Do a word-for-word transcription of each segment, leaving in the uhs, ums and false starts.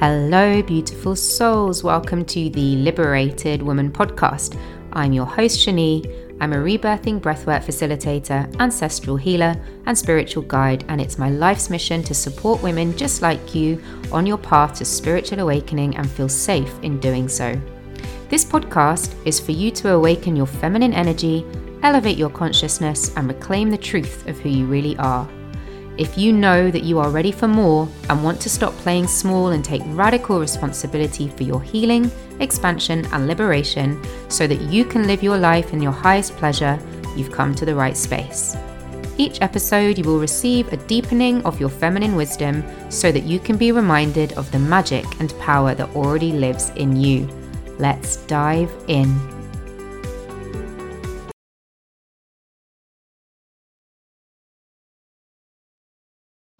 Hello, beautiful souls. Welcome to the Liberated Women podcast. I'm your host, Shani. I'm a rebirthing breathwork facilitator, ancestral healer, and spiritual guide, and it's my life's mission to support women just like you on your path to spiritual awakening and feel safe in doing so. This podcast is for you to awaken your feminine energy, elevate your consciousness, and reclaim the truth of who you really are. If you know that you are ready for more and want to stop playing small and take radical responsibility for your healing, expansion, and liberation so that you can live your life in your highest pleasure, you've come to the right space. Each episode, you will receive a deepening of your feminine wisdom so that you can be reminded of the magic and power that already lives in you. Let's dive in.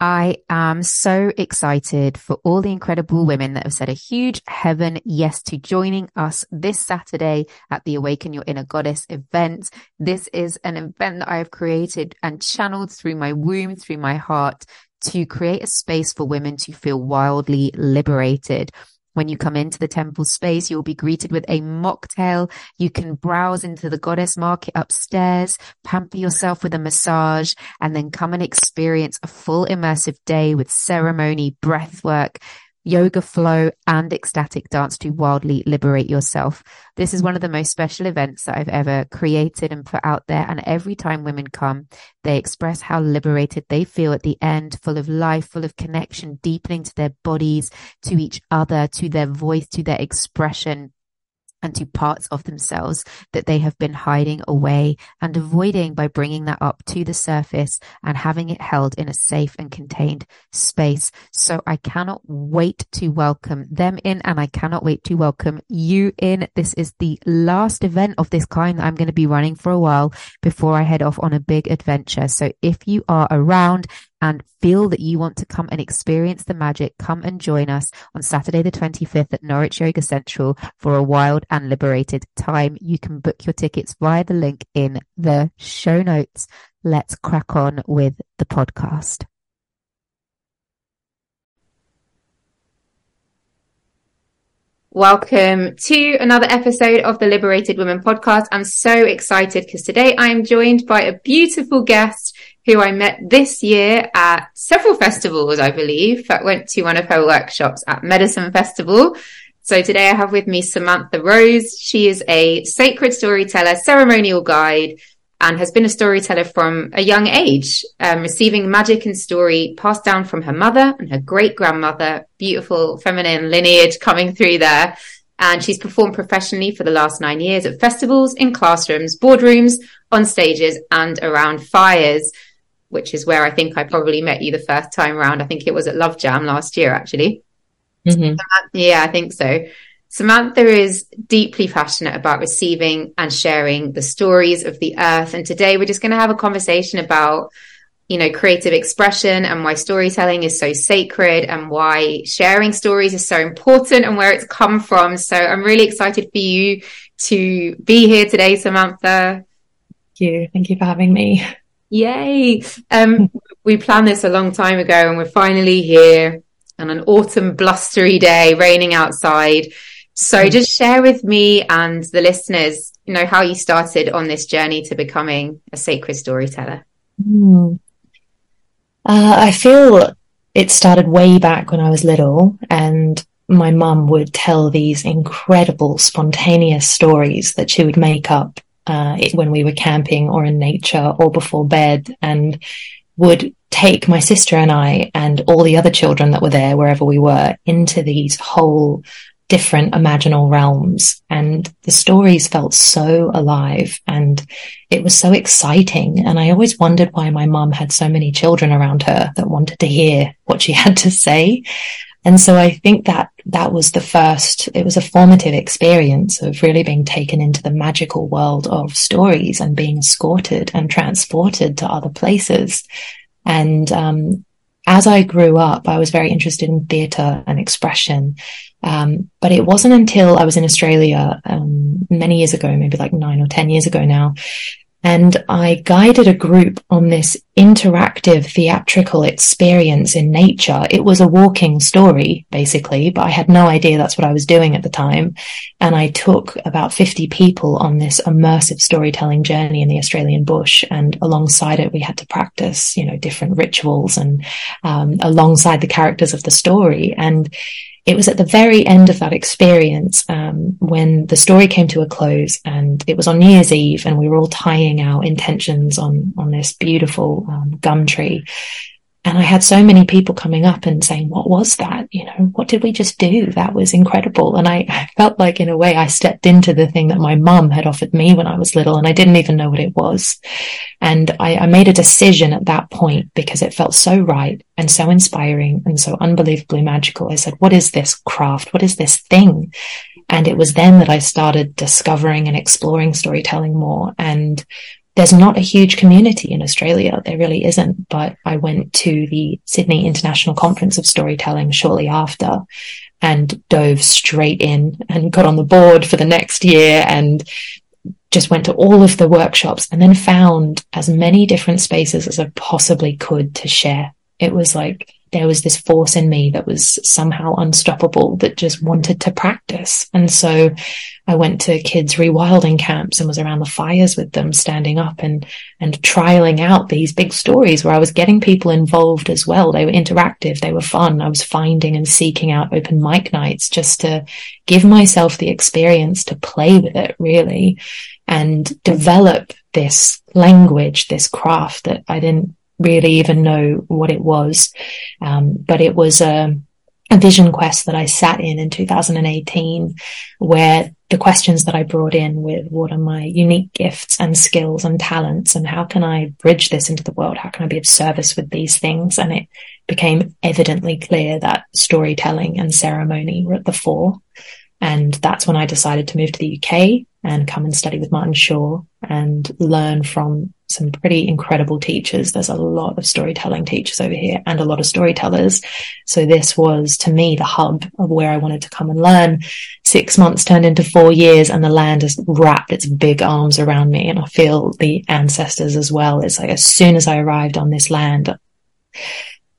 I am so excited for all the incredible women that have said a huge heaven yes to joining us this Saturday at the Awaken Your Inner Goddess event. This is an event that I have created and channeled through my womb, through my heart, to create a space for women to feel wildly liberated. When you come into the temple space, you'll be greeted with a mocktail. You can browse into the goddess market upstairs, pamper yourself with a massage, and then come and experience a full immersive day with ceremony, breathwork, yoga flow, and ecstatic dance to wildly liberate yourself. This is one of the most special events that I've ever created and put out there. And every time women come, they express how liberated they feel at the end, full of life, full of connection, deepening to their bodies, to each other, to their voice, to their expression, and to parts of themselves that they have been hiding away and avoiding by bringing that up to the surface and having it held in a safe and contained space. So I cannot wait to welcome them in, and I cannot wait to welcome you in. This is the last event of this kind that I'm going to be running for a while before I head off on a big adventure. So if you are around and feel that you want to come and experience the magic, come and join us on Saturday the twenty-fifth at Norwich Yoga Central for a wild and liberated time. You can book your tickets via the link in the show notes. Let's crack on with the podcast. Welcome to another episode of the Liberated Women podcast. I'm so excited because today I'm joined by a beautiful guest who I met this year at several festivals, I believe. I went to one of her workshops at Medicine Festival. So today I have with me Samantha Rose. She is a sacred storyteller, ceremonial guide, and has been a storyteller from a young age, um, receiving magic and story passed down from her mother and her great-grandmother, beautiful feminine lineage coming through there. And she's performed professionally for the last nine years at festivals, in classrooms, boardrooms, on stages, and around fires, which is where I think I probably met you the first time around. I think it was at Love Jam last year, actually. Mm-hmm. Yeah, I think so. Samantha is deeply passionate about receiving and sharing the stories of the earth. And today we're just going to have a conversation about, you know, creative expression and why storytelling is so sacred and why sharing stories is so important and where it's come from. So I'm really excited for you to be here today, Samantha. Thank you. Thank you for having me. Yay. Um, we planned this a long time ago and we're finally here on an autumn blustery day, raining outside. So just share with me and the listeners, you know, how you started on this journey to becoming a sacred storyteller. Mm. Uh, I feel it started way back when I was little, and my mum would tell these incredible spontaneous stories that she would make up uh, when we were camping or in nature or before bed, and would take my sister and I and all the other children that were there, wherever we were, into these whole different imaginal realms, and the stories felt so alive and it was so exciting. And I always wondered why my mum had so many children around her that wanted to hear what she had to say. And so I think that that was the first, it was a formative experience of really being taken into the magical world of stories and being escorted and transported to other places. And um as I grew up, I was very interested in theatre and expression, um, but it wasn't until I was in Australia um, many years ago, maybe like nine or ten years ago now, and I guided a group on this interactive theatrical experience in nature. It was a walking story, basically, but I had no idea that's what I was doing at the time. And I took about fifty people on this immersive storytelling journey in the Australian bush. And alongside it, we had to practice, you know, different rituals and um, alongside the characters of the story. And it was at the very end of that experience um, when the story came to a close, and it was on New Year's Eve, and we were all tying our intentions on on this beautiful um, gum tree. And I had so many people coming up and saying, what was that? You know, what did we just do? That was incredible. And I, I felt like, in a way, I stepped into the thing that my mum had offered me when I was little, and I didn't even know what it was. And I, I made a decision at that point, because it felt so right and so inspiring and so unbelievably magical. I said, what is this craft? What is this thing? And it was then that I started discovering and exploring storytelling more. And there's not a huge community in Australia. There really isn't. But I went to the Sydney International Conference of Storytelling shortly after and dove straight in and got on the board for the next year and just went to all of the workshops, and then found as many different spaces as I possibly could to share. It was like there was this force in me that was somehow unstoppable that just wanted to practice. And so I went to kids rewilding camps and was around the fires with them, standing up and and trialing out these big stories where I was getting people involved as well. They were interactive. They were fun. I was finding and seeking out open mic nights just to give myself the experience to play with it, really, and develop this language, this craft that I didn't really even know what it was. Um, but it was a, a vision quest that I sat in in two thousand eighteen, where the questions that I brought in with what are my unique gifts and skills and talents, and how can I bridge this into the world? How can I be of service with these things? And it became evidently clear that storytelling and ceremony were at the fore. And that's when I decided to move to the U K and come and study with Martin Shaw and learn from some pretty incredible teachers. There's a lot of storytelling teachers over here and a lot of storytellers. So this was, to me, the hub of where I wanted to come and learn. Six months turned into four years and the land has wrapped its big arms around me. And I feel the ancestors as well. It's like, as soon as I arrived on this land,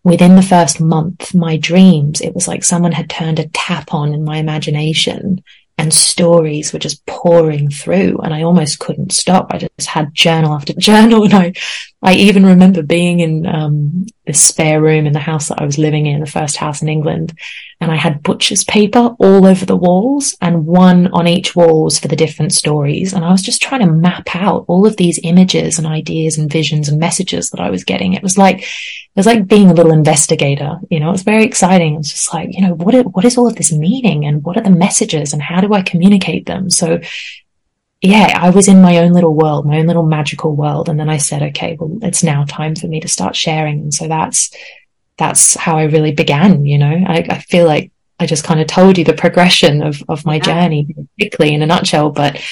within the first month, my dreams, it was like someone had turned a tap on in my imagination, and stories were just pouring through, and I almost couldn't stop. I just had journal after journal. And I, I even remember being in um, this spare room in the house that I was living in, the first house in England. And I had butcher's paper all over the walls, and one on each wall was for the different stories. And I was just trying to map out all of these images and ideas and visions and messages that I was getting. It was like, it was like being a little investigator, you know, it was very exciting. It was just like, you know, what, it, what is all of this meaning, and what are the messages, and how do I communicate them? So yeah, I was in my own little world, my own little magical world. And then I said, okay, well, it's now time for me to start sharing. And so that's, that's how I really began, you know. I, I feel like I just kind of told you the progression of, of my yeah. journey quickly in a nutshell. But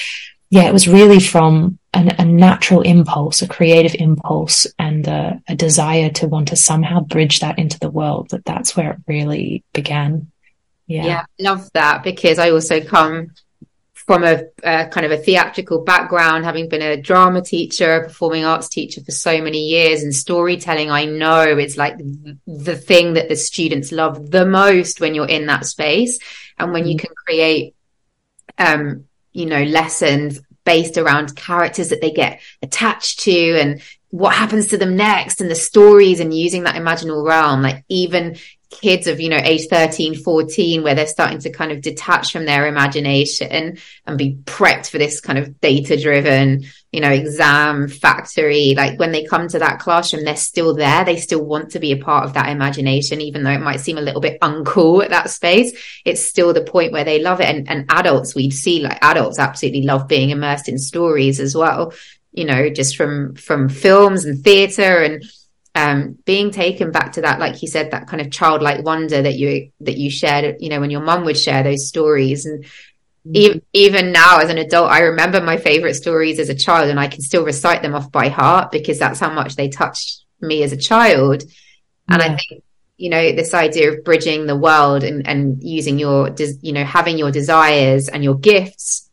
yeah, it was really from an, a natural impulse, a creative impulse, and a, a desire to want to somehow bridge that into the world. That that's where it really began. Yeah. Yeah, love that, because I also come from a, a kind of a theatrical background, having been a drama teacher, a performing arts teacher for so many years, and storytelling, I know, is like the, the thing that the students love the most when you're in that space, and when you can create, um, you know, lessons based around characters that they get attached to, and what happens to them next, and the stories, and using that imaginal realm. Like, even kids of, you know, age thirteen, fourteen, where they're starting to kind of detach from their imagination and be prepped for this kind of data driven, you know, exam factory. Like, when they come to that classroom, they're still there. They still want to be a part of that imagination, even though it might seem a little bit uncool at that space. It's still the point where they love it. And, and adults, we'd see like adults absolutely love being immersed in stories as well, you know, just from, from films and theater, and Um, being taken back to that, like you said, that kind of childlike wonder that you that you shared, you know, when your mum would share those stories. And e- even now as an adult, I remember my favorite stories as a child, and I can still recite them off by heart, because that's how much they touched me as a child. And yeah. I think, you know, this idea of bridging the world and, and using your, you know, having your desires and your gifts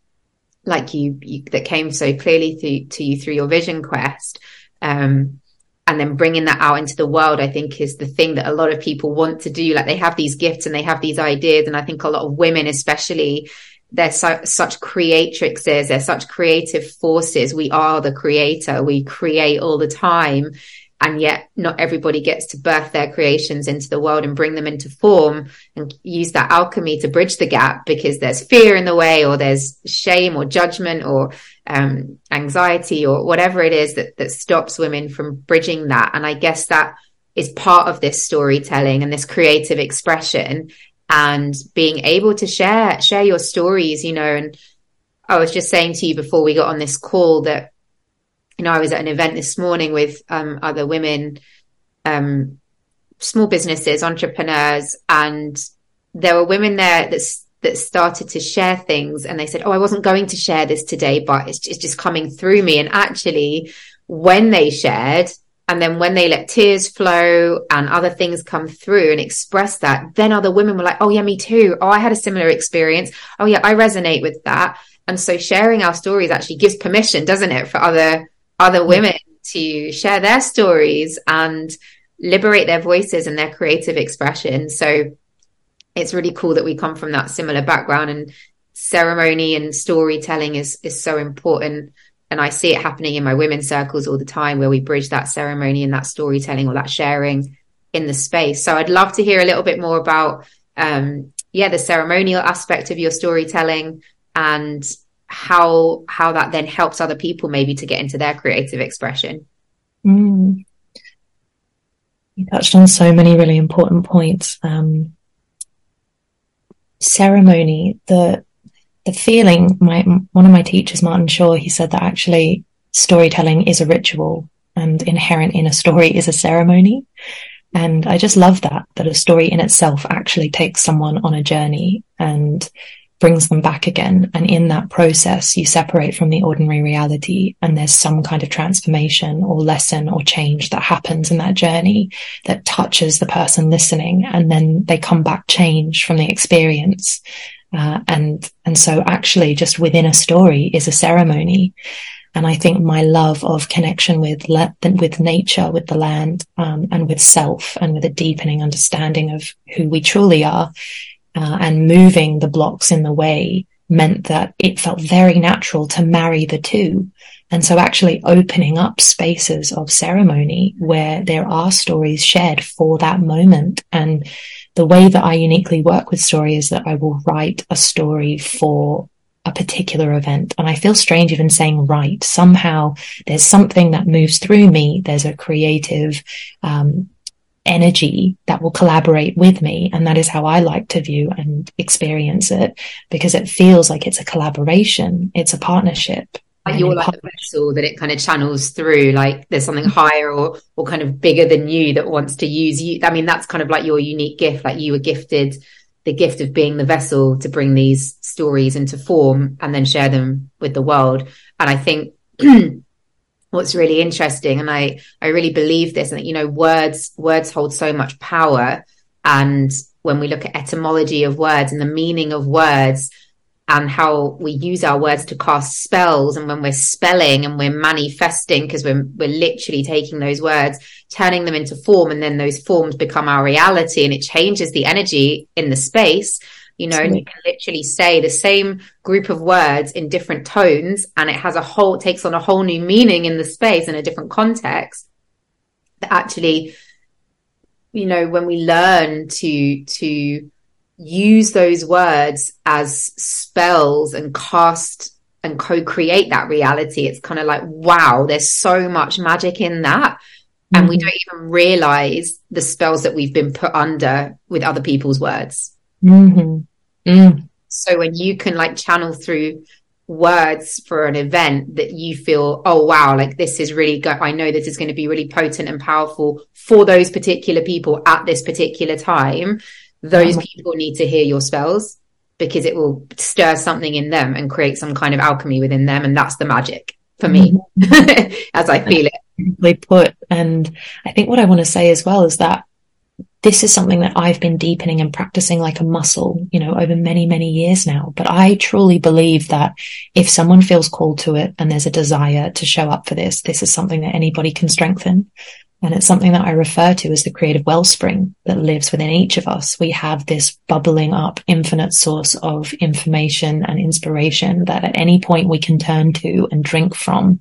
like you, you that came so clearly through, to you through your vision quest, um, and then bringing that out into the world, I think is the thing that a lot of people want to do. Like they have these gifts and they have these ideas. And I think a lot of women, especially, they're su- such creatrixes. They're such creative forces. We are the creator. We create all the time. And yet not everybody gets to birth their creations into the world and bring them into form and use that alchemy to bridge the gap, because there's fear in the way, or there's shame or judgment or um, anxiety or whatever it is that, that stops women from bridging that. And I guess that is part of this storytelling and this creative expression and being able to share, share your stories, you know. And I was just saying to you before we got on this call that, you know, I was at an event this morning with um, other women, um, small businesses, entrepreneurs, and there were women there that, that started to share things. And they said, oh, I wasn't going to share this today, but it's, it's just coming through me. And actually, when they shared, and then when they let tears flow and other things come through and express that, then other women were like, oh, yeah, me too. Oh, I had a similar experience. Oh, yeah, I resonate with that. And so sharing our stories actually gives permission, doesn't it, for other other women to share their stories and liberate their voices and their creative expression. So it's really cool that we come from that similar background, and ceremony and storytelling is, is so important. And I see it happening in my women's circles all the time, where we bridge that ceremony and that storytelling or that sharing in the space. So I'd love to hear a little bit more about, um, yeah, the ceremonial aspect of your storytelling and how how that then helps other people maybe to get into their creative expression. Mm. You touched on so many really important points. Um, ceremony, the the feeling, my one of my teachers, Martin Shaw, he said that actually storytelling is a ritual and inherent in a story is a ceremony. And I just love that, that a story in itself actually takes someone on a journey and brings them back again. And in that process, you separate from the ordinary reality, and there's some kind of transformation or lesson or change that happens in that journey that touches the person listening. And then they come back changed from the experience. Uh, and, and so actually just within a story is a ceremony. And I think my love of connection with, le- with nature, with the land, um, and with self, and with a deepening understanding of who we truly are, Uh, and moving the blocks in the way, meant that it felt very natural to marry the two. And so actually opening up spaces of ceremony where there are stories shared for that moment. And the way that I uniquely work with story is that I will write a story for a particular event. And I feel strange even saying write. Somehow there's something that moves through me. There's a creative um energy that will collaborate with me, and that is how I like to view and experience it, because it feels like it's a collaboration, it's a partnership. Like you're like a vessel that it kind of channels through, like there's something higher or or kind of bigger than you that wants to use you. I mean, that's kind of like your unique gift, like you were gifted the gift of being the vessel to bring these stories into form and then share them with the world. And I think what's really interesting, and I, I really believe this, and that, you know, words, words hold so much power. And when we look at etymology of words and the meaning of words and how we use our words to cast spells, and when we're spelling and we're manifesting, because we're, we're literally taking those words, turning them into form, and then those forms become our reality, and it changes the energy in the space. You know, and you can literally say the same group of words in different tones, and it has a whole, takes on a whole new meaning in the space in a different context. That actually, you know, when we learn to, to use those words as spells and cast and co-create that reality, it's kind of like, wow, there's so much magic in that. Mm-hmm. And we don't even realize the spells that we've been put under with other people's words. Mm-hmm. Mm. So when you can like channel through words for an event that you feel, oh wow, like this is really good, I know this is going to be really potent and powerful for those particular people at this particular time, those oh people need to hear your spells, because it will stir something in them and create some kind of alchemy within them. And that's the magic for me. Mm-hmm. As I feel it. They put, and I think what I want to say as well is that this is something that I've been deepening and practicing like a muscle, you know, over many, many years now. But I truly believe that if someone feels called to it and there's a desire to show up for this, this is something that anybody can strengthen. And it's something that I refer to as the creative wellspring that lives within each of us. We have this bubbling up infinite source of information and inspiration that at any point we can turn to and drink from.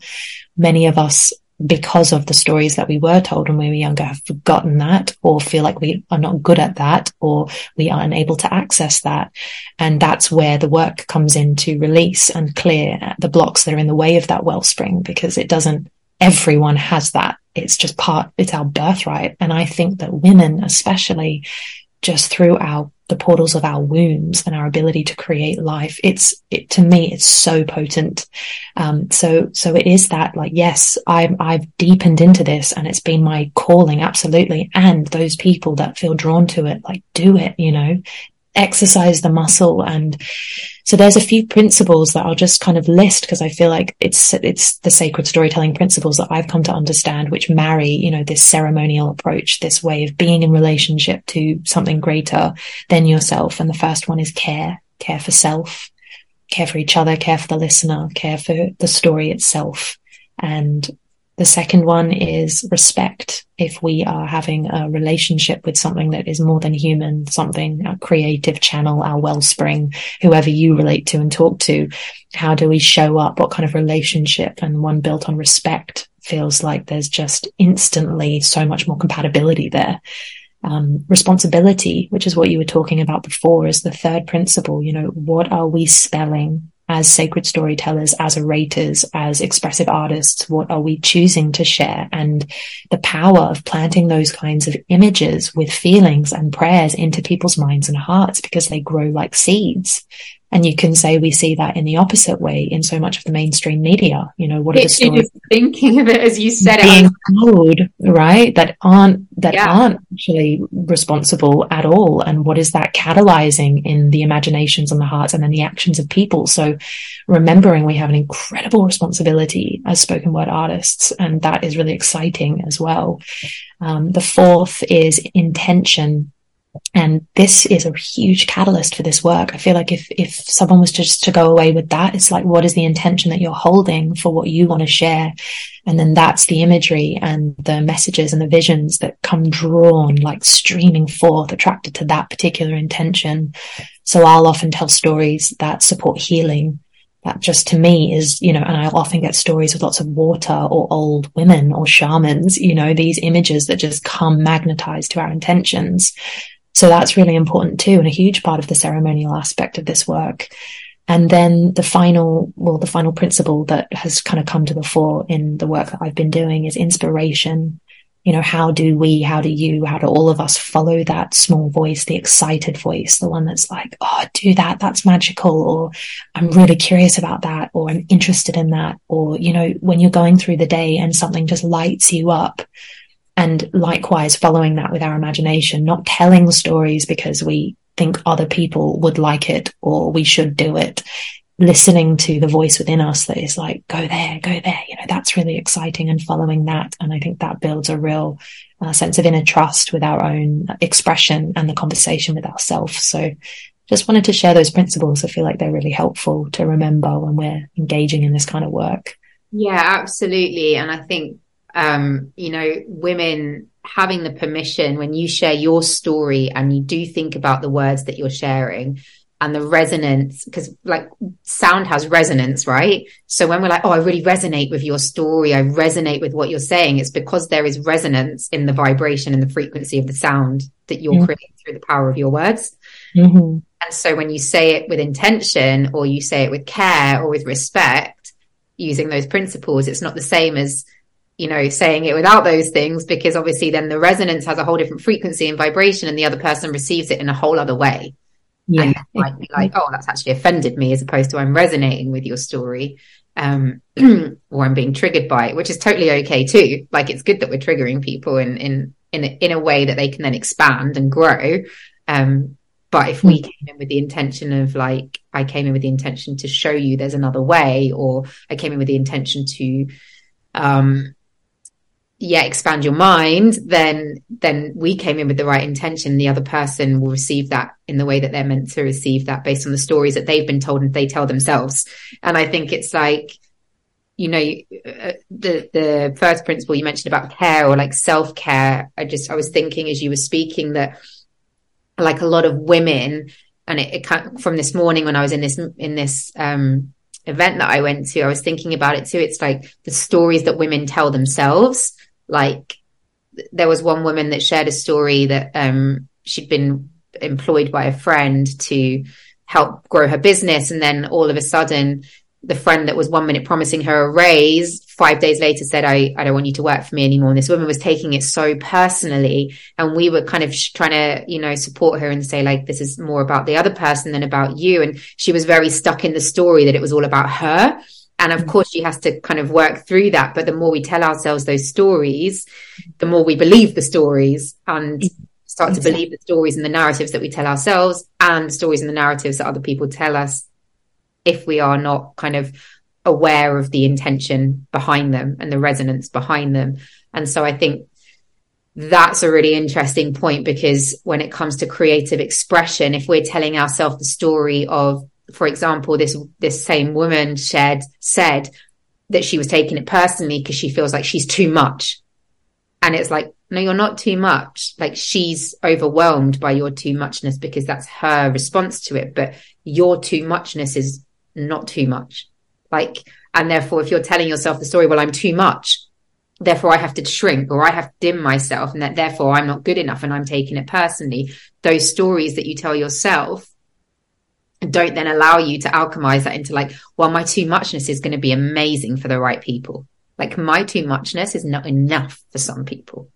Many of us, because of the stories that we were told when we were younger, have forgotten that or feel like we are not good at that or we are unable to access that. And that's where the work comes in to release and clear the blocks that are in the way of that wellspring, because it doesn't, everyone has that. It's just part, it's our birthright. And I think that women, especially just through our, the portals of our wombs and our ability to create life, it's, it, to me, it's so potent. Um, so, so it is that, like, yes, I've, I've deepened into this and it's been my calling. Absolutely. And those people that feel drawn to it, like, do it, you know, exercise the muscle. And so there's a few principles that I'll just kind of list, because I feel like it's it's the sacred storytelling principles that I've come to understand, which marry, you know, this ceremonial approach, this way of being in relationship to something greater than yourself. And the first one is care, care for self, care for each other, care for the listener, care for the story itself. And the second one is respect. If we are having a relationship with something that is more than human, something, our creative channel, our wellspring, whoever you relate to and talk to, how do we show up? What kind of relationship? And one built on respect feels like there's just instantly so much more compatibility there. Um, responsibility, which is what you were talking about before, is the third principle. You know, what are we spelling as sacred storytellers, as orators, as expressive artists? What are we choosing to share? And the power of planting those kinds of images with feelings and prayers into people's minds and hearts, because they grow like seeds. And you can say we see that in the opposite way in so much of the mainstream media. You know, what are the stories? Thinking of it as you said it, told, right? That aren't that yeah. aren't actually responsible at all. And what is that catalyzing in the imaginations and the hearts, and then the actions of people? So, remembering we have an incredible responsibility as spoken word artists, and that is really exciting as well. Um, the fourth is intention. And this is a huge catalyst for this work. I feel like if if someone was just to go away with that, it's like, what is the intention that you're holding for what you want to share? And then that's the imagery and the messages and the visions that come drawn, like streaming forth, attracted to that particular intention. So I'll often tell stories that support healing. That just to me is, you know, and I often get stories with lots of water or old women or shamans, you know, these images that just come magnetized to our intentions. So that's really important too, and a huge part of the ceremonial aspect of this work. And then the final, well, the final principle that has kind of come to the fore in the work that I've been doing is inspiration. You know, how do we, how do you, how do all of us follow that small voice, the excited voice, the one that's like, oh, do that, that's magical, or I'm really curious about that, or I'm interested in that, or, you know, when you're going through the day and something just lights you up. And likewise, following that with our imagination, not telling stories because we think other people would like it or we should do it. Listening to the voice within us that is like, go there, go there. You know, that's really exciting, and following that. And I think that builds a real uh, sense of inner trust with our own expression and the conversation with ourselves. So just wanted to share those principles. I feel like they're really helpful to remember when we're engaging in this kind of work. Yeah, absolutely. And I think, Um, you know, women having the permission, when you share your story and you do think about the words that you're sharing and the resonance, because like sound has resonance, right? So when we're like, oh, I really resonate with your story, I resonate with what you're saying, it's because there is resonance in the vibration and the frequency of the sound that you're mm-hmm. creating through the power of your words. Mm-hmm. And so when you say it with intention, or you say it with care or with respect, using those principles, it's not the same as, you know, saying it without those things, because obviously then the resonance has a whole different frequency and vibration, and the other person receives it in a whole other way. Yeah. And it might be like, oh, that's actually offended me, as opposed to I'm resonating with your story, um, or I'm being triggered by it, which is totally okay too. Like, it's good that we're triggering people in, in, in, a, in a way that they can then expand and grow. Um, but if we came in with the intention of like, I came in with the intention to show you there's another way, or I came in with the intention to, um, yeah, expand your mind, then then we came in with the right intention. The other person will receive that in the way that they're meant to receive that, based on the stories that they've been told and they tell themselves. And I think it's like, you know, the the first principle you mentioned about care, or like self-care, I just I was thinking as you were speaking that, like, a lot of women, and it, it from this morning when I was in this in this um event that I went to, I was thinking about it too. It's like the stories that women tell themselves. Like, there was one woman that shared a story that um she'd been employed by a friend to help grow her business, and then all of a sudden the friend that was one minute promising her a raise five days later said, I, I don't want you to work for me anymore. And this woman was taking it so personally. And we were kind of trying to, you know, support her and say, like, this is more about the other person than about you. And she was very stuck in the story that it was all about her. And of course she has to kind of work through that. But the more we tell ourselves those stories, the more we believe the stories and start to believe the stories and the narratives that we tell ourselves, and stories and the narratives that other people tell us, if we are not kind of aware of the intention behind them and the resonance behind them. And so I think that's a really interesting point, because when it comes to creative expression, if we're telling ourselves the story of, for example, this this same woman shared said that she was taking it personally because she feels like she's too much. And it's like, no, you're not too much. Like, she's overwhelmed by your too muchness because that's her response to it. But your too muchness is not too much. Like, and therefore, if you're telling yourself the story, well, I'm too much, therefore I have to shrink, or I have to dim myself, and that therefore I'm not good enough and I'm taking it personally. Those stories that you tell yourself don't then allow you to alchemize that into, like, well, my too muchness is going to be amazing for the right people. Like, my too muchness is not enough for some people.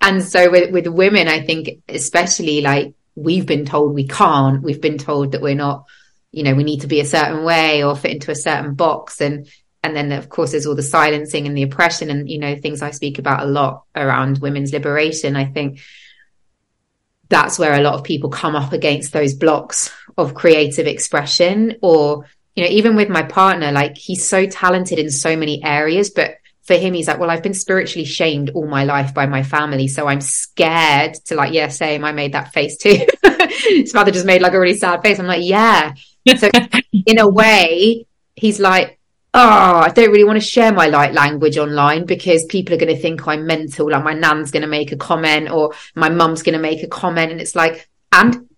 And so with, with women, I think especially, like, we've been told we can't, we've been told that we're not, you know, we need to be a certain way or fit into a certain box. And, and then of course there's all the silencing and the oppression and, you know, things I speak about a lot around women's liberation. I think that's where a lot of people come up against those blocks of creative expression. Or, you know, even with my partner, like, he's so talented in so many areas, but for him, he's like, well, I've been spiritually shamed all my life by my family. So I'm scared to, like, yeah, same. I made that face too. His mother just made, like, a really sad face. I'm like, yeah. So in a way, he's like, oh, I don't really want to share my light language online because people are going to think I'm mental. Like, my nan's going to make a comment, or my mum's going to make a comment. And it's like, and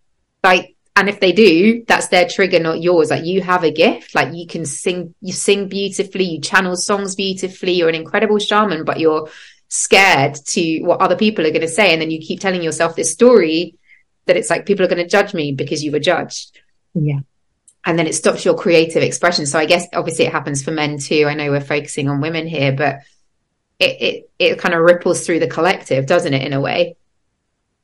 like, and if they do, that's their trigger, not yours. Like, you have a gift, like, you can sing, you sing beautifully, you channel songs beautifully, you're an incredible shaman, but you're scared to what other people are going to say. And then you keep telling yourself this story that it's like, people are going to judge me because you were judged. Yeah. And then it stops your creative expression. So I guess obviously it happens for men too. I know we're focusing on women here, but it, it, it kind of ripples through the collective, doesn't it, in a way?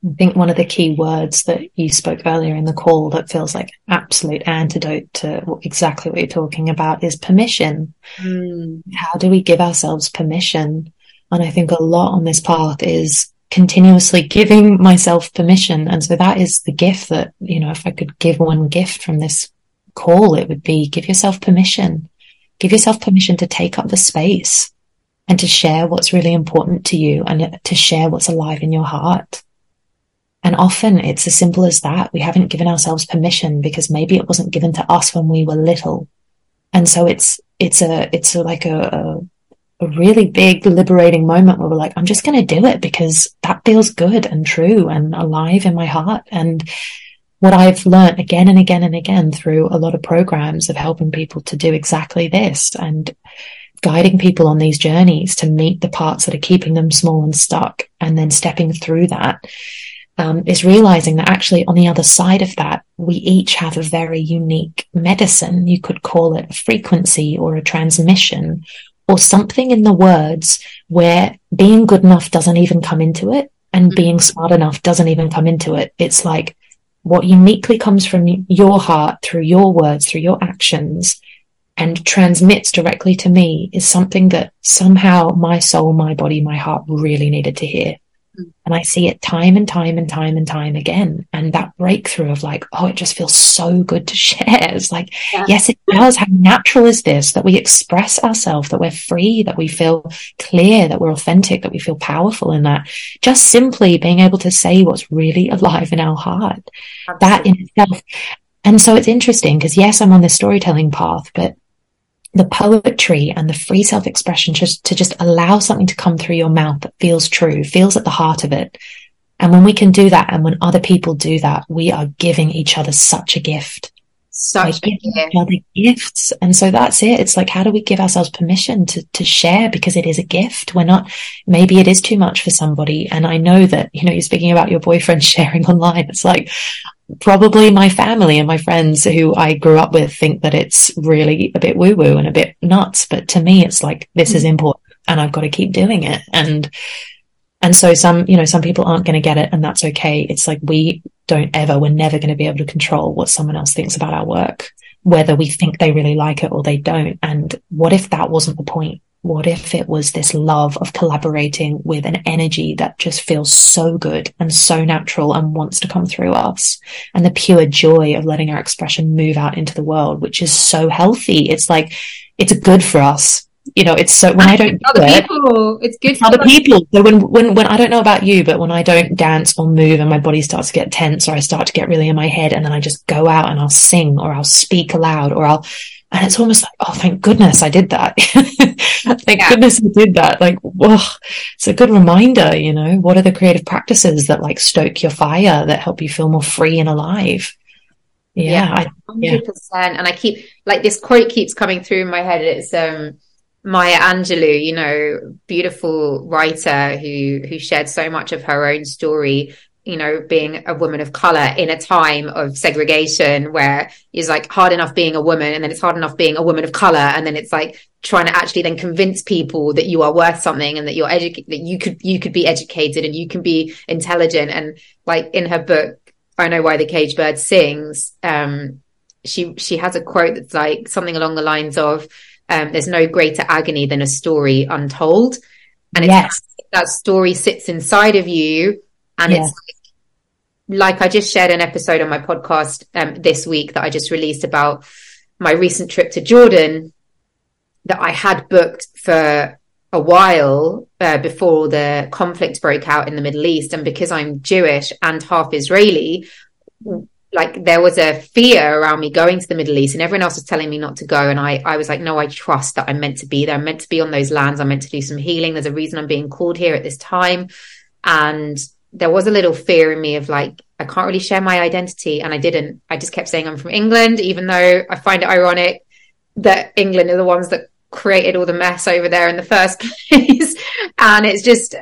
I think one of the key words that you spoke earlier in the call that feels like absolute antidote to exactly what you're talking about is permission. Mm. How do we give ourselves permission? And I think a lot on this path is continuously giving myself permission. And so that is the gift that, you know, if I could give one gift from this call, it would be give yourself permission. Give yourself permission to take up the space and to share what's really important to you and to share what's alive in your heart. And often it's as simple as that. We haven't given ourselves permission because maybe it wasn't given to us when we were little. And so it's, it's a, it's a, like a, a, a really big liberating moment where we're like, I'm just going to do it because that feels good and true and alive in my heart. And what I've learned again and again and again through a lot of programs of helping people to do exactly this and guiding people on these journeys to meet the parts that are keeping them small and stuck, and then stepping through that. Um, is realizing that actually on the other side of that, we each have a very unique medicine. You could call it a frequency or a transmission or something in the words where being good enough doesn't even come into it, and being smart enough doesn't even come into it. It's like what uniquely comes from your heart through your words, through your actions, and transmits directly to me is something that somehow my soul, my body, my heart really needed to hear. And I see it time and time and time and time again. And that breakthrough of like, oh, it just feels so good to share. It's like, yeah. Yes, it does. How natural is this? That we express ourselves, that we're free, that we feel clear, that we're authentic, that we feel powerful in that. Just simply being able to say what's really alive in our heart. Absolutely. That in itself. And so it's interesting because, yes, I'm on this storytelling path, but the poetry and the free self-expression just to just allow something to come through your mouth that feels true, feels at the heart of it. And when we can do that, and when other people do that, we are giving each other such a gift. Such a gift. Other gifts. And so that's it. It's like, how do we give ourselves permission to to share? Because it is a gift. We're not, maybe it is too much for somebody. And I know that, you know, you're speaking about your boyfriend sharing online. It's like, probably my family and my friends who I grew up with think that it's really a bit woo-woo and a bit nuts, but to me it's like, this is important and I've got to keep doing it. And and so some, you know, some people aren't going to get it, and that's okay. It's like, we don't ever, we're never going to be able to control what someone else thinks about our work, whether we think they really like it or they don't. And what if that wasn't the point? What if it was this love of collaborating with an energy that just feels so good and so natural and wants to come through us, and the pure joy of letting our expression move out into the world, which is so healthy. It's like, it's good for us. You know, it's so, when I don't do it, people. It's good for other people. So when, when, when I don't know about you, but when I don't dance or move and my body starts to get tense, or I start to get really in my head, and then I just go out and I'll sing or I'll speak aloud or I'll, and it's almost like, oh, thank goodness I did that. Thank yeah. goodness I did that. Like, whoa, it's a good reminder, you know, what are the creative practices that like stoke your fire, that help you feel more free and alive? Yeah. yeah one hundred percent. I, yeah. And I keep, like, this quote keeps coming through in my head. It's um, Maya Angelou, you know, beautiful writer who, who shared so much of her own story, you know, being a woman of color in a time of segregation, where it's like hard enough being a woman, and then it's hard enough being a woman of color, and then it's like trying to actually then convince people that you are worth something, and that you're educated, that you could you could be educated and you can be intelligent. And like in her book, I Know Why the Caged Bird Sings, um, she she has a quote that's like something along the lines of, um, "There's no greater agony than a story untold," and it's yes. that story sits inside of you, and yes. it's. Like I just shared an episode on my podcast um, this week that I just released about my recent trip to Jordan that I had booked for a while uh, before the conflict broke out in the Middle East. And because I'm Jewish and half Israeli, like there was a fear around me going to the Middle East, and everyone else was telling me not to go. And I, I was like, no, I trust that I'm meant to be there. I'm meant to be on those lands. I'm meant to do some healing. There's a reason I'm being called here at this time. And there was a little fear in me of like, I can't really share my identity. And I didn't, I just kept saying I'm from England, even though I find it ironic that England are the ones that created all the mess over there in the first place. And it's just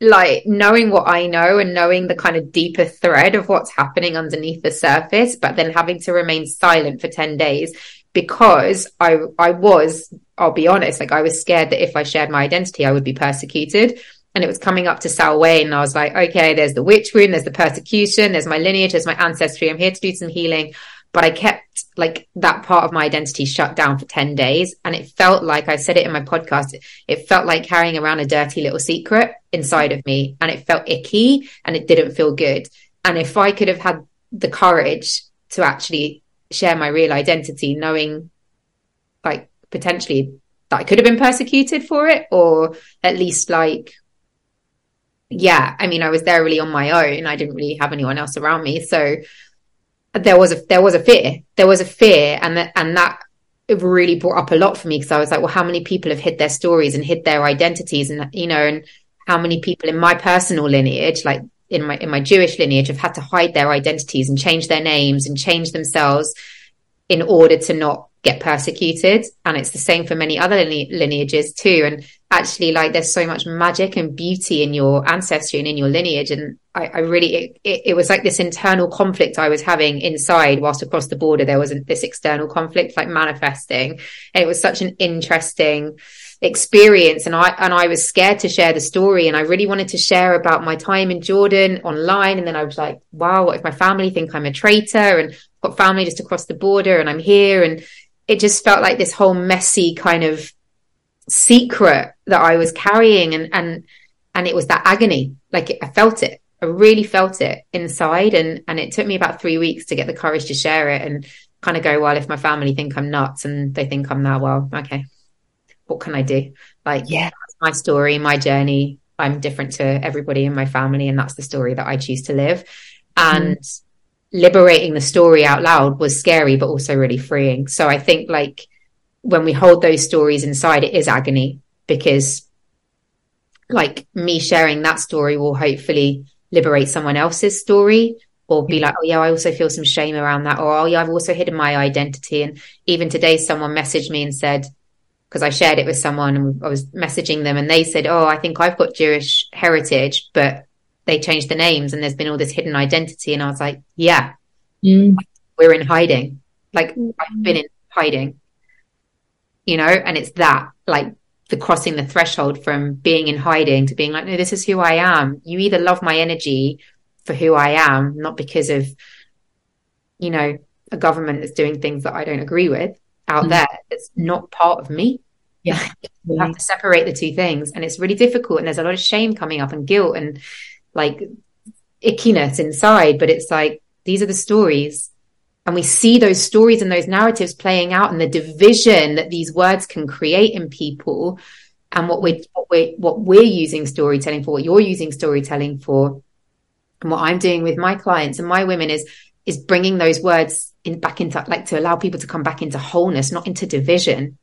like knowing what I know and knowing the kind of deeper thread of what's happening underneath the surface, but then having to remain silent for ten days because I, I was, I'll be honest, like I was scared that if I shared my identity, I would be persecuted. And it was coming up to Salway, and I was like, okay, there's the witch wound, there's the persecution, there's my lineage, there's my ancestry. I'm here to do some healing. But I kept like that part of my identity shut down for ten days. And it felt like, I said it in my podcast, it, it felt like carrying around a dirty little secret inside of me. And it felt icky and it didn't feel good. And if I could have had the courage to actually share my real identity, knowing like potentially that I could have been persecuted for it, or at least like, yeah, I mean, I was there really on my own. I didn't really have anyone else around me, so there was a there was a fear, there was a fear, and that and that it really brought up a lot for me, because I was like, well, how many people have hid their stories and hid their identities, and you know, and how many people in my personal lineage, like in my in my Jewish lineage, have had to hide their identities and change their names and change themselves in order to not get persecuted. And it's the same for many other line- lineages too. And actually, like, there's so much magic and beauty in your ancestry and in your lineage. And I, I really, it, it, it was like this internal conflict I was having inside, whilst across the border there was this external conflict like manifesting. And it was such an interesting experience. And I, and I was scared to share the story. And I really wanted to share about my time in Jordan online. And then I was like, wow, what if my family think I'm a traitor, and I've got family just across the border and I'm here? And it just felt like this whole messy kind of secret that I was carrying. And, and And it was that agony. Like it, I felt it. I really felt it inside. And, and it took me about three weeks to get the courage to share it and kind of go, well, if my family think I'm nuts and they think I'm that, well, okay, what can I do? Like, yeah, that's my story, my journey. I'm different to everybody in my family. And that's the story that I choose to live. And mm. liberating the story out loud was scary, but also really freeing. So I think like when we hold those stories inside, it is agony, because like me sharing that story will hopefully liberate someone else's story, or be like, oh yeah, I also feel some shame around that. Or, oh yeah, I've also hidden my identity. And even today, someone messaged me and said, because I shared it with someone and I was messaging them, and they said, oh, I think I've got Jewish heritage, but they changed the names and there's been all this hidden identity. And I was like, yeah, mm. we're in hiding. Like I've been in hiding, you know, and it's that like the crossing the threshold from being in hiding to being like, no, this is who I am. You either love my energy for who I am, not because of, you know, a government that's doing things that I don't agree with out mm. there. It's not part of me. Yeah. You have to separate the two things. And it's really difficult. And there's a lot of shame coming up and guilt and like ickiness inside. But it's like, these are the stories. And we see those stories and those narratives playing out, and the division that these words can create in people. And what we're, what we're, what we're using storytelling for, what you're using storytelling for, and what I'm doing with my clients and my women is, is bringing those words in back into, like, to allow people to come back into wholeness, not into division,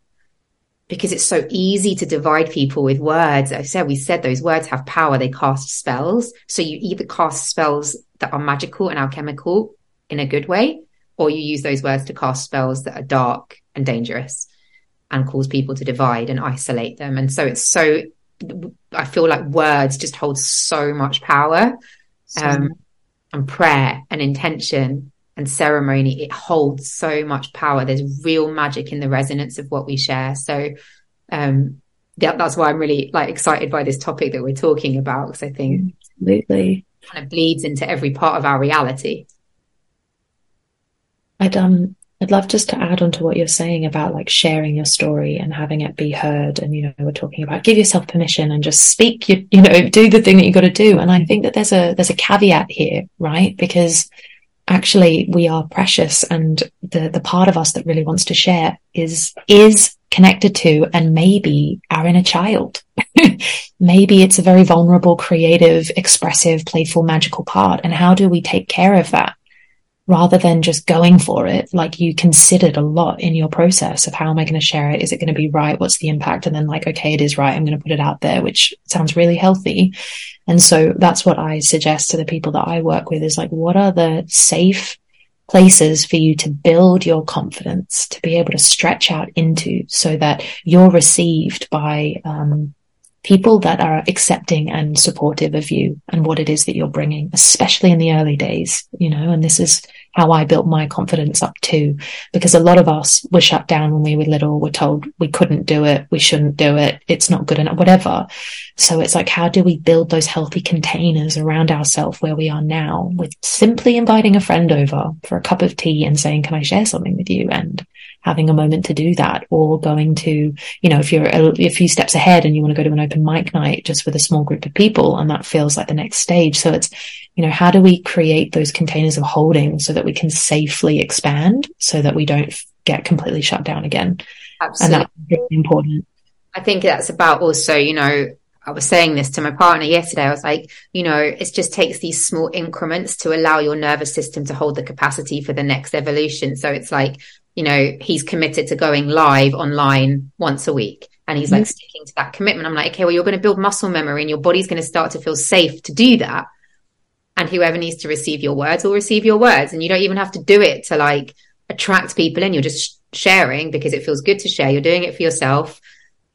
because it's so easy to divide people with words. I've said, we said those words have power. They cast spells. So you either cast spells that are magical and alchemical in a good way, or you use those words to cast spells that are dark and dangerous and cause people to divide and isolate them. And so it's so, I feel like words just hold so much power. Um, and prayer and intention and ceremony, it holds so much power. There's real magic in the resonance of what we share. So um yeah, that's why I'm really like excited by this topic that we're talking about, because I think absolutely it kind of bleeds into every part of our reality. I'd um I'd love just to add on to what you're saying about like sharing your story and having it be heard. And, you know, we're talking about give yourself permission and just speak, you, you know, do the thing that you got to do. And I think that there's a, there's a caveat here, right? Because actually we are precious, and the, the part of us that really wants to share is, is connected to, and maybe our inner child. Maybe it's a very vulnerable, creative, expressive, playful, magical part. And how do we take care of that? Rather than just going for it, like you considered a lot in your process of how am I going to share it? Is it going to be right? What's the impact? And then like, okay, it is right. I'm going to put it out there, which sounds really healthy. And so that's what I suggest to the people that I work with is like, what are the safe places for you to build your confidence, to be able to stretch out into, so that you're received by um people that are accepting and supportive of you and what it is that you're bringing, especially in the early days, you know. And this is how I built my confidence up too, because a lot of us were shut down when we were little. We're told we couldn't do it, we shouldn't do it, it's not good enough, whatever. So it's like, how do we build those healthy containers around ourselves where we are now, with simply inviting a friend over for a cup of tea and saying, can I share something with you? And having a moment to do that, or going to, you know, if you're a, a few steps ahead and you want to go to an open mic night just with a small group of people, and that feels like the next stage. So it's, you know, how do we create those containers of holding so that we can safely expand, so that we don't get completely shut down again? Absolutely. And that's really important. I think that's about also, you know, I was saying this to my partner yesterday. I was like, you know, it just takes these small increments to allow your nervous system to hold the capacity for the next evolution. So it's like, you know, he's committed to going live online once a week. And he's like mm-hmm. sticking to that commitment. I'm like, okay, well, you're going to build muscle memory and your body's going to start to feel safe to do that. And whoever needs to receive your words will receive your words. And you don't even have to do it to like attract people in. You're just sharing because it feels good to share. You're doing it for yourself.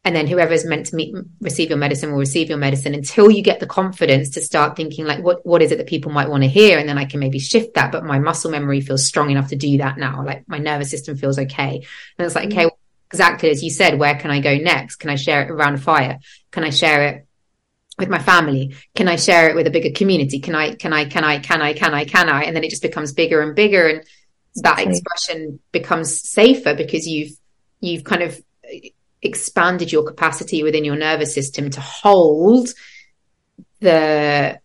And then whoever is meant to meet, receive your medicine will receive your medicine, until you get the confidence to start thinking like, what, what is it that people might want to hear? And then I can maybe shift that. But my muscle memory feels strong enough to do that now. Like my nervous system feels okay. And it's like, okay, well, exactly as you said, where can I go next? Can I share it around a fire? Can I share it with my family? Can I share it with a bigger community? Can I, can I, can I, can I, can I, can I? And then it just becomes bigger and bigger. And that okay. expression becomes safer because you've, you've kind of expanded your capacity within your nervous system to hold the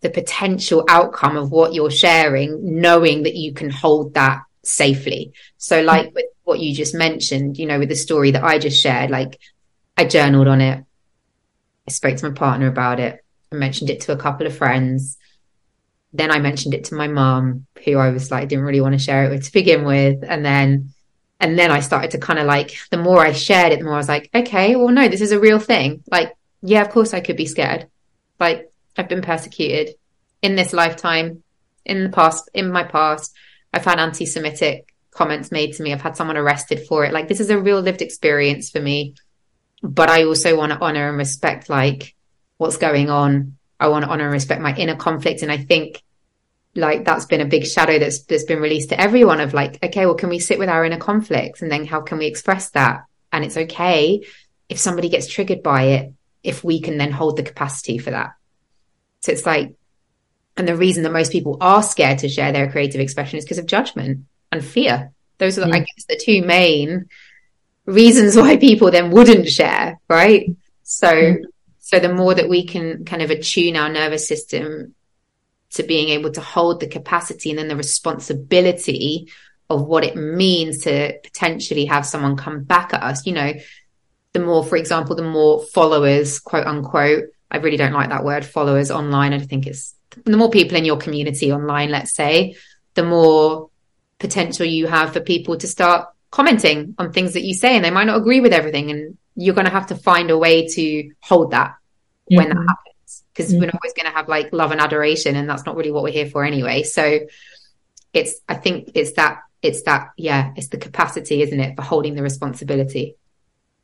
the potential outcome of what you're sharing, knowing that you can hold that safely. So like with what you just mentioned, you know, with the story that I just shared, like I journaled on it. I spoke to my partner about it. I mentioned it to a couple of friends. Then I mentioned it to my mum, who I was like, didn't really want to share it with to begin with. And then, and then I started to kind of like, the more I shared it, the more I was like, okay, well, no, this is a real thing. Like, yeah, of course I could be scared. Like I've been persecuted in this lifetime, in the past, in my past, I've had anti-Semitic comments made to me. I've had someone arrested for it. Like this is a real lived experience for me, but I also want to honor and respect like what's going on. I want to honor and respect my inner conflict. And I think like that's been a big shadow that's that's been released to everyone of like, okay, well, can we sit with our inner conflict? And then how can we express that? And it's okay if somebody gets triggered by it, if we can then hold the capacity for that. So it's like, and the reason that most people are scared to share their creative expression is because of judgment and fear. Those are, mm. I guess, the two main reasons why people then wouldn't share, right? So... Mm. So the more that we can kind of attune our nervous system to being able to hold the capacity and then the responsibility of what it means to potentially have someone come back at us, you know, the more, for example, the more followers, quote unquote, I really don't like that word, followers online. I think it's the more people in your community online, let's say, the more potential you have for people to start commenting on things that you say, and they might not agree with everything. And you're going to have to find a way to hold that yeah. when that happens, because yeah. we're not always going to have like love and adoration, and that's not really what we're here for anyway. So it's, I think it's that, it's that, yeah, it's the capacity, isn't it, for holding the responsibility.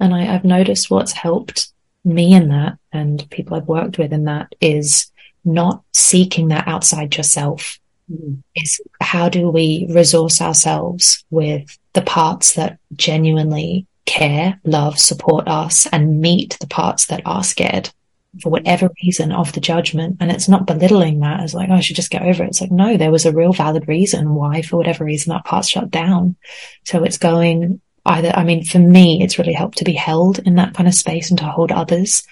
And I, I've noticed what's helped me in that, and people I've worked with in that, is not seeking that outside yourself. Mm-hmm. It's how do we resource ourselves with the parts that genuinely care, love, support us, and meet the parts that are scared for whatever reason of the judgment. And it's not belittling that as like, oh, I should just get over it. It's like, no, there was a real valid reason why, for whatever reason, that part shut down. So it's going either, I mean, for me, it's really helped to be held in that kind of space and to hold others,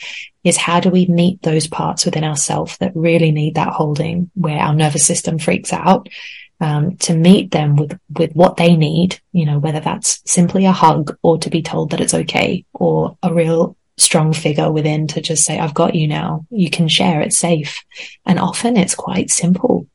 is how do we meet those parts within ourselves that really need that holding, where our nervous system freaks out. Um, to meet them with, with what they need, you know, whether that's simply a hug or to be told that it's okay, or a real strong figure within to just say, I've got you now, you can share, it's safe. And often it's quite simple,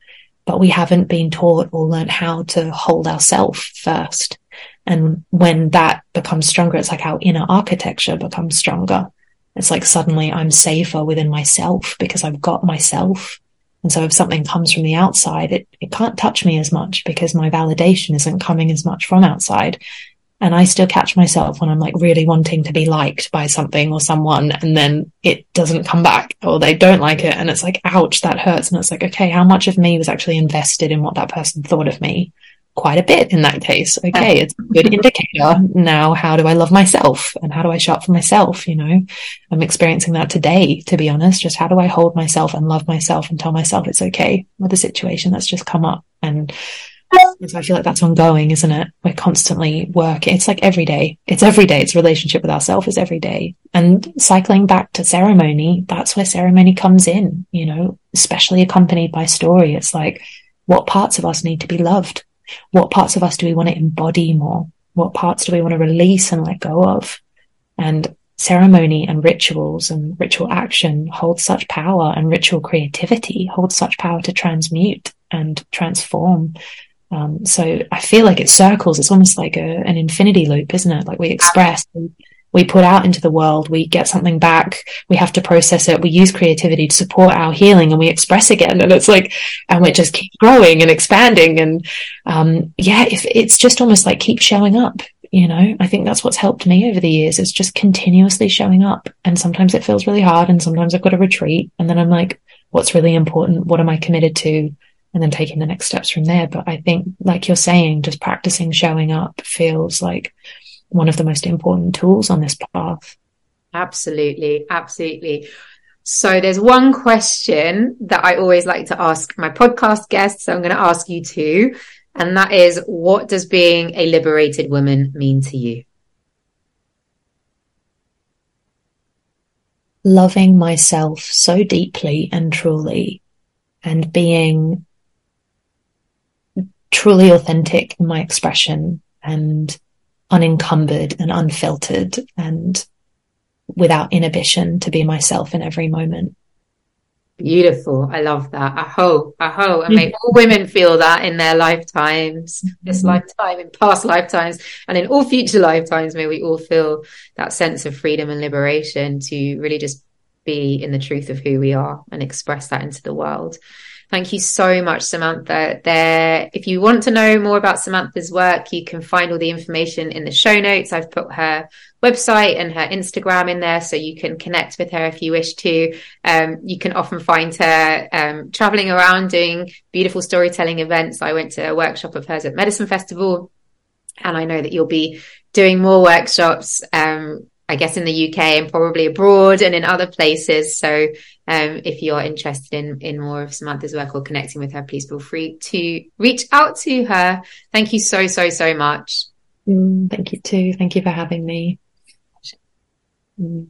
but we haven't been taught or learned how to hold ourselves first. And when that becomes stronger, it's like our inner architecture becomes stronger. It's like suddenly I'm safer within myself because I've got myself. And so if something comes from the outside, it, it can't touch me as much because my validation isn't coming as much from outside. And I still catch myself when I'm like really wanting to be liked by something or someone, and then it doesn't come back, or they don't like it. And it's like, ouch, that hurts. And it's like, okay, how much of me was actually invested in what that person thought of me? Quite a bit in that case. Okay, it's a good indicator. Now, how do I love myself? And how do I show up for myself? You know, I'm experiencing that today, to be honest. Just how do I hold myself and love myself and tell myself it's okay with the situation that's just come up? And so I feel like that's ongoing, isn't it? We're constantly working. It's like every day. It's every day. It's relationship with ourselves is every day. And cycling back to ceremony, that's where ceremony comes in, you know, especially accompanied by story. It's like, what parts of us need to be loved? What parts of us do we want to embody more? What parts do we want to release and let go of? And ceremony and rituals and ritual action hold such power, and ritual creativity holds such power to transmute and transform. Um, so I feel like it circles. It's almost like a, an infinity loop, isn't it? Like we express, we put out into the world, we get something back, we have to process it, we use creativity to support our healing, and we express again. And it's like, and we just keep growing and expanding. And um, yeah, if it's just almost like keep showing up, you know, I think that's what's helped me over the years, is just continuously showing up. And sometimes it feels really hard, and sometimes I've got a retreat, and then I'm like, what's really important? What am I committed to? And then taking the next steps from there. But I think, like you're saying, just practicing showing up feels like one of the most important tools on this path. Absolutely. Absolutely. So there's one question that I always like to ask my podcast guests, so I'm going to ask you too. And that is, what does being a liberated woman mean to you? loving myself so deeply and truly, and being truly authentic in my expression and unencumbered and unfiltered and without inhibition to be myself in every moment. Beautiful. I love that. Aho, aho. And may all women feel that in their lifetimes, this lifetime, in past lifetimes, and in all future lifetimes. May we all feel that sense of freedom and liberation to really just be in the truth of who we are and express that into the world. Thank you so much, Samantha. There, if you want to know more about Samantha's work, you can find all the information in the show notes. I've put her website and her Instagram in there, so you can connect with her if you wish to. Um, you can often find her um, traveling around doing beautiful storytelling events. I went to a workshop of hers at Medicine Festival, and I know that you'll be doing more workshops, um, I guess, in the U K and probably abroad and in other places. So um, if you're interested in, in more of Samantha's work or connecting with her, please feel free to reach out to her. Thank you so, so, so much. Mm, thank you too. Thank you for having me. Mm.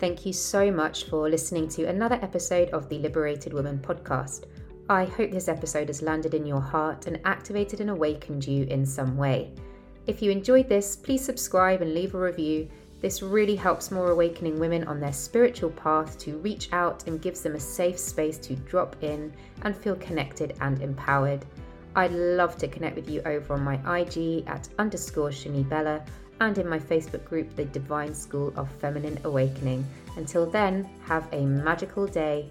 Thank you so much for listening to another episode of the Liberated Women podcast. I hope this episode has landed in your heart and activated and awakened you in some way. If you enjoyed this, please subscribe and leave a review. This really helps more awakening women on their spiritual path to reach out and gives them a safe space to drop in and feel connected and empowered. I'd love to connect with you over on my I G at underscore Shani Bella and in my Facebook group, The Divine School of Feminine Awakening. Until then, have a magical day.